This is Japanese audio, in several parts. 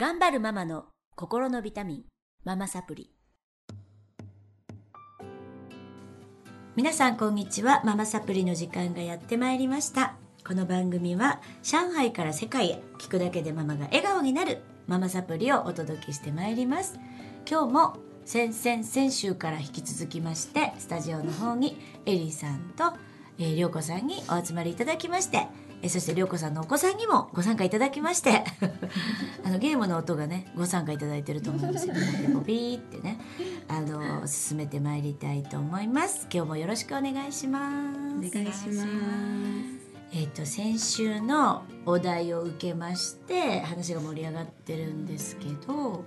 頑張るママの心のビタミン、ママサプリ。皆さんこんにちは。ママサプリの時間がやってまいりました。この番組は上海から世界へ、聞くだけでママが笑顔になるママサプリをお届けしてまいります。今日も先週から引き続きまして、スタジオの方にエリさんと涼子さんにお集まりいただきまして、そして涼子さんのお子さんにもご参加いただきましてゲームの音がね、ご参加いただいてると思うんですけど、ビーってね、進めてまいりたいと思います。今日もよろしくお願いします。お願いします。先週のお題を受けまして話が盛り上がってるんですけど、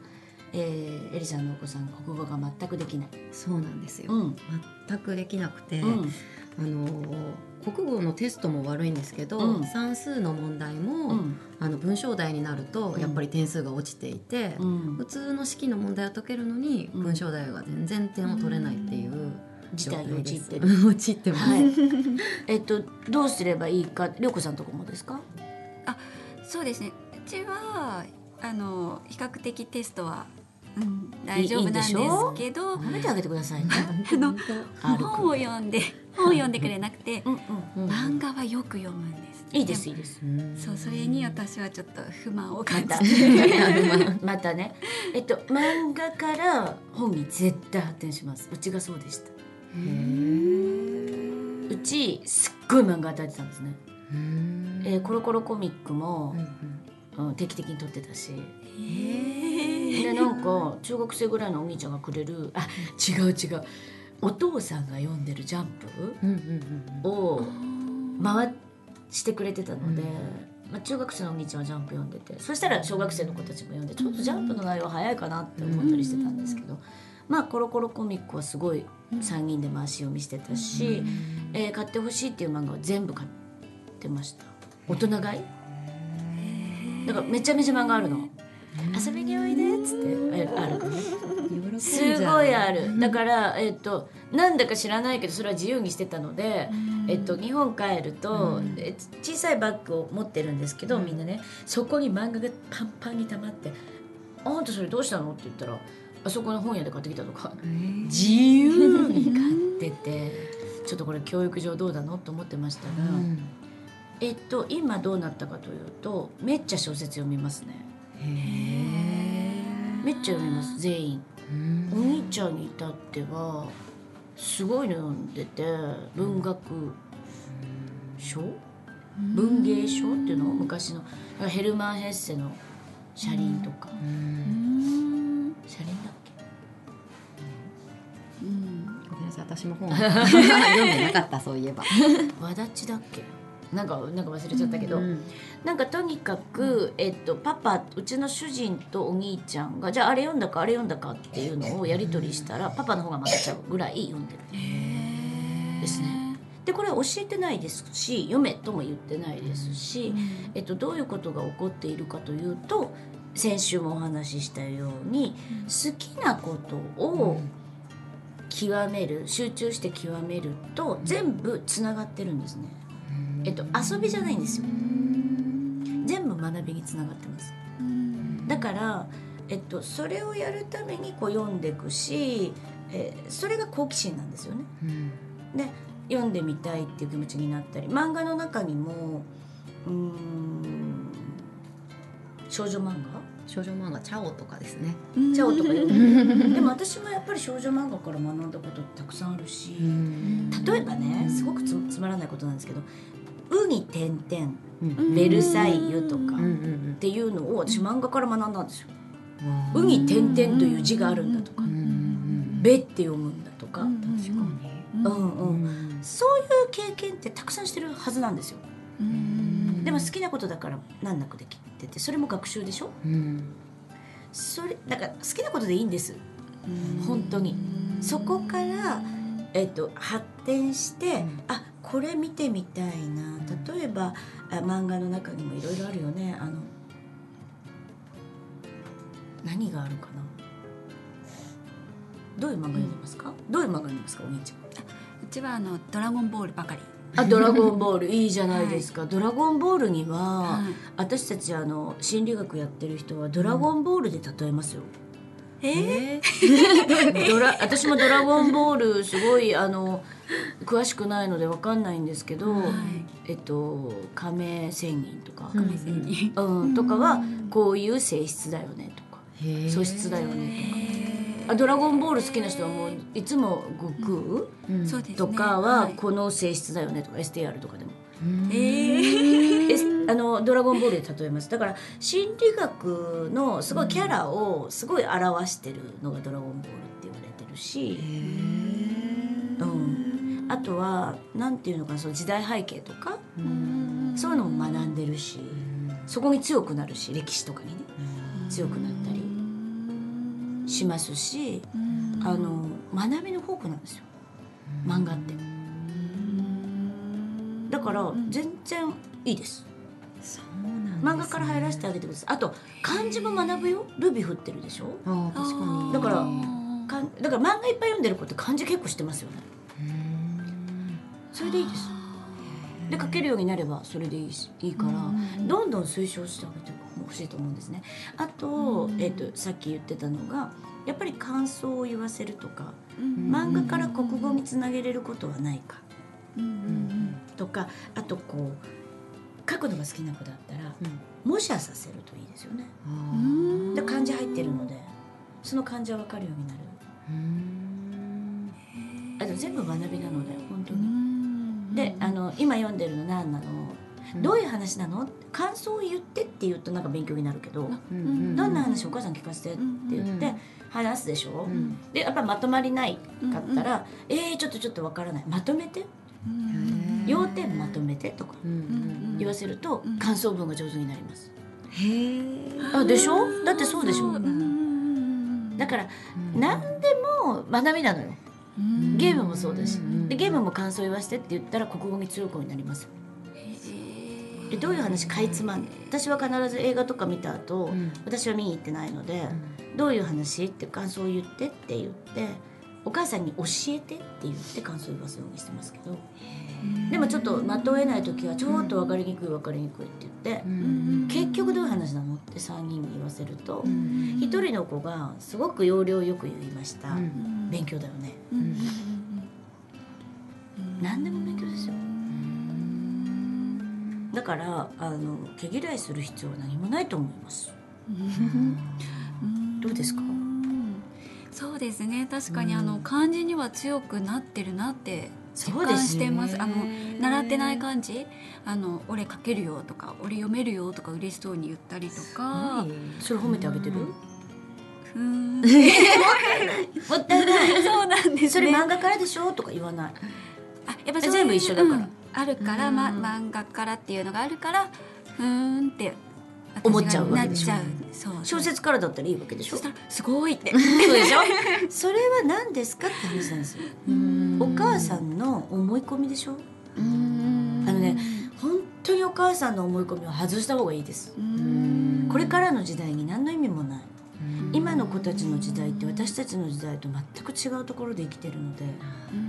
エリちゃんのお子さん、国語が全くできない。そうなんですよ、うん、全くできなくて、うん、国語のテストも悪いんですけど、うん、算数の問題も、うん、文章題になるとやっぱり点数が落ちていて、うん、普通の式の問題を解けるのに、うん、文章題が全然点を取れないっていう状態です。陥ってます、はい、どうすればいいか。涼子さんのとこもですか？あ、そうですね。うちは比較的テストは大丈夫なんですけど、褒めてあげてくださいね本を読んでくれなくて、漫画はよく読むんです。いいです、いいです。そう、それに私はちょっと不満を感じてまたね、漫画から本に絶対発展します。うちがそうでした。うちすっごい漫画与えてたんですね。コロコロコミックも、定期的に撮ってたし、でなんか中学生ぐらいのお兄ちゃんがくれる、あ、違う、お父さんが読んでるジャンプを回してくれてたので、中学生のお兄ちゃんはジャンプ読んでて、そしたら小学生の子たちも読んで、ちょっとジャンプの内容早いかなって思ったりしてたんですけど、まあコロコロコミックはすごい3人で回し読みしてたし、買ってほしいっていう漫画は全部買ってました。大人買いだからめちゃめちゃ漫画あるの。遊びにおいでっつってある、すごいある。だから、なんだか知らないけどそれは自由にしてたので、日本帰ると、小さいバッグを持ってるんですけど、みんなね、そこに漫画がパンパンに溜まって「あんたそれどうしたの?」って言ったら「あそこの本屋で買ってきた」とか、自由に買っててちょっとこれ教育上どうだのと思ってましたが、今どうなったかというと、めっちゃ小説読みますね。めっちゃ読みます、全員。お兄ちゃんに至ってはすごいの読んでて、文学賞、文芸賞っていうのを昔のヘルマン・ヘッセの車輪とか、車輪だっけ、ごめんなさい、私も本読んでなかった。そういえばわだちだっけ、なんか忘れちゃったけど、なんかとにかく、うちの主人とお兄ちゃんが、じゃああれ読んだかあれ読んだかっていうのをやり取りしたら、パパの方が負けちゃうぐらい読んでるですね。でこれ教えてないですし、読めとも言ってないですし、どういうことが起こっているかというと、先週もお話ししたように、好きなことを極める、集中して極めると全部つながってるんですね。遊びじゃないんですよ。全部学びにつながってます。だから、それをやるためにこう読んでいくし、それが好奇心なんですよね。で読んでみたいっていう気持ちになったり、漫画の中にも少女漫画チャオとかですね。チャオとか読んでるでも私もやっぱり少女漫画から学んだことたくさんあるし、例えばね、すごく つまらないことなんですけど、うに点々、ベルサイユとかっていうのを私漫画から学んだんですよ。うに点々という字があるんだとか、べって読むんだとか、そういう経験ってたくさんしてるはずなんですよ。でも好きなことだから難なくできてて、それも学習でしょ。それだから好きなことでいいんです、本当に。そこから、発展して、あ、これ見てみたいな。例えば漫画の中にもいろいろあるよね。何があるかな。どういう漫画読んでますか、お兄ちゃん。うちはドラゴンボールばかり。あ、ドラゴンボールいいじゃないですか、はい、ドラゴンボールには、はい、私たち心理学やってる人はドラゴンボールで例えますよ、うん、私もドラゴンボールすごい詳しくないので分かんないんですけど、はい、亀仙人とか、亀仙人、うん、とかはこういう性質だよねとか素質だよねとか、ドラゴンボール好きな人はもういつも悟空とかはこの性質だよねとか STR とかでも、ドラゴンボールで例えます。だから心理学のすごいキャラをすごい表してるのがドラゴンボールって言われてるし、うん、あとはなんていうのかな、その時代背景とかそういうのも学んでるし、そこに強くなるし、歴史とかにね強くなったりしますし、学びのフォークなんですよ漫画って。だから全然いいです。そうなんですね、漫画から入らせてあげてください。あと漢字も学ぶよ。ルビ振ってるでしょ。あ、確かに。だから漫画いっぱい読んでる子って漢字結構知ってますよね。それでいいです。で書けるようになればそれでいいから、どんどん推奨してあげてほしいと思うんですね。あと、さっき言ってたのがやっぱり感想を言わせるとか、漫画から国語につなげれることはないか、とか、あとこう書くのが好きな子だったら、模写させるといいですよね。で漢字入ってるのでその漢字は分かるようになる。あと全部学びなので本当に。で今読んでるの何なの、どういう話なの、感想を言ってって言うとなんか勉強になるけど、どんな話お母さん聞かせてって言って話すでしょ、でやっぱまとまりないかったら、ちょっとわからない、まとめて、要点まとめてとか言わせると感想文が上手になります。あ、でしょ。だってそうでしょ。だから何でも学びなのよ。ゲームもそうだし、でゲームも感想言わせてって言ったら国語に強い子になります。でどういう話かいつまんで、私は必ず映画とか見た後、私は見に行ってないので、どういう話って感想を言ってって言って、お母さんに教えてって言って感想言わせようにしてますけど、でもちょっとまとえない時はちょっと分かりにくいって言って、結局どういう話なのって3人に言わせると、1人の子がすごく要領よく言いました、勉強だよね、何でも勉強ですよ。だから毛嫌いする必要は何もないと思います。どうですか？そうですね。確かに漢字には強くなってるなって実感してます。習ってない漢字、俺書けるよとか、俺読めるよとか嬉しそうに言ったりとか。それ褒めてあげてる？もったいない。そうなんですね。それ漫画からでしょとか言わない。あ、やっぱり全部一緒だから。あるから、漫画からっていうのがあるからふーんって思っちゃうわけでしょ。そう、小説からだったらいいわけでしょ。そしたらすごいってそうでしょ。それは何ですかって話なんですよ。お母さんの思い込みでしょ。本当にお母さんの思い込みを外した方がいいです。これからの時代に何の意味もない。今の子たちの時代って私たちの時代と全く違うところで生きてるので、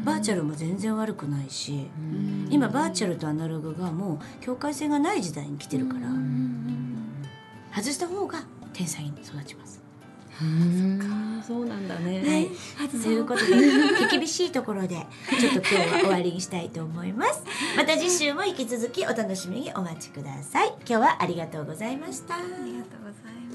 バーチャルも全然悪くないし、今バーチャルとアナログがもう境界線がない時代に来てるから、外した方が天才に育ちます。そうなんだね。はい、ということで手厳しいところでちょっと今日は終わりにしたいと思います。また次週も引き続きお楽しみにお待ちください。今日はありがとうございました。ありがとうございます。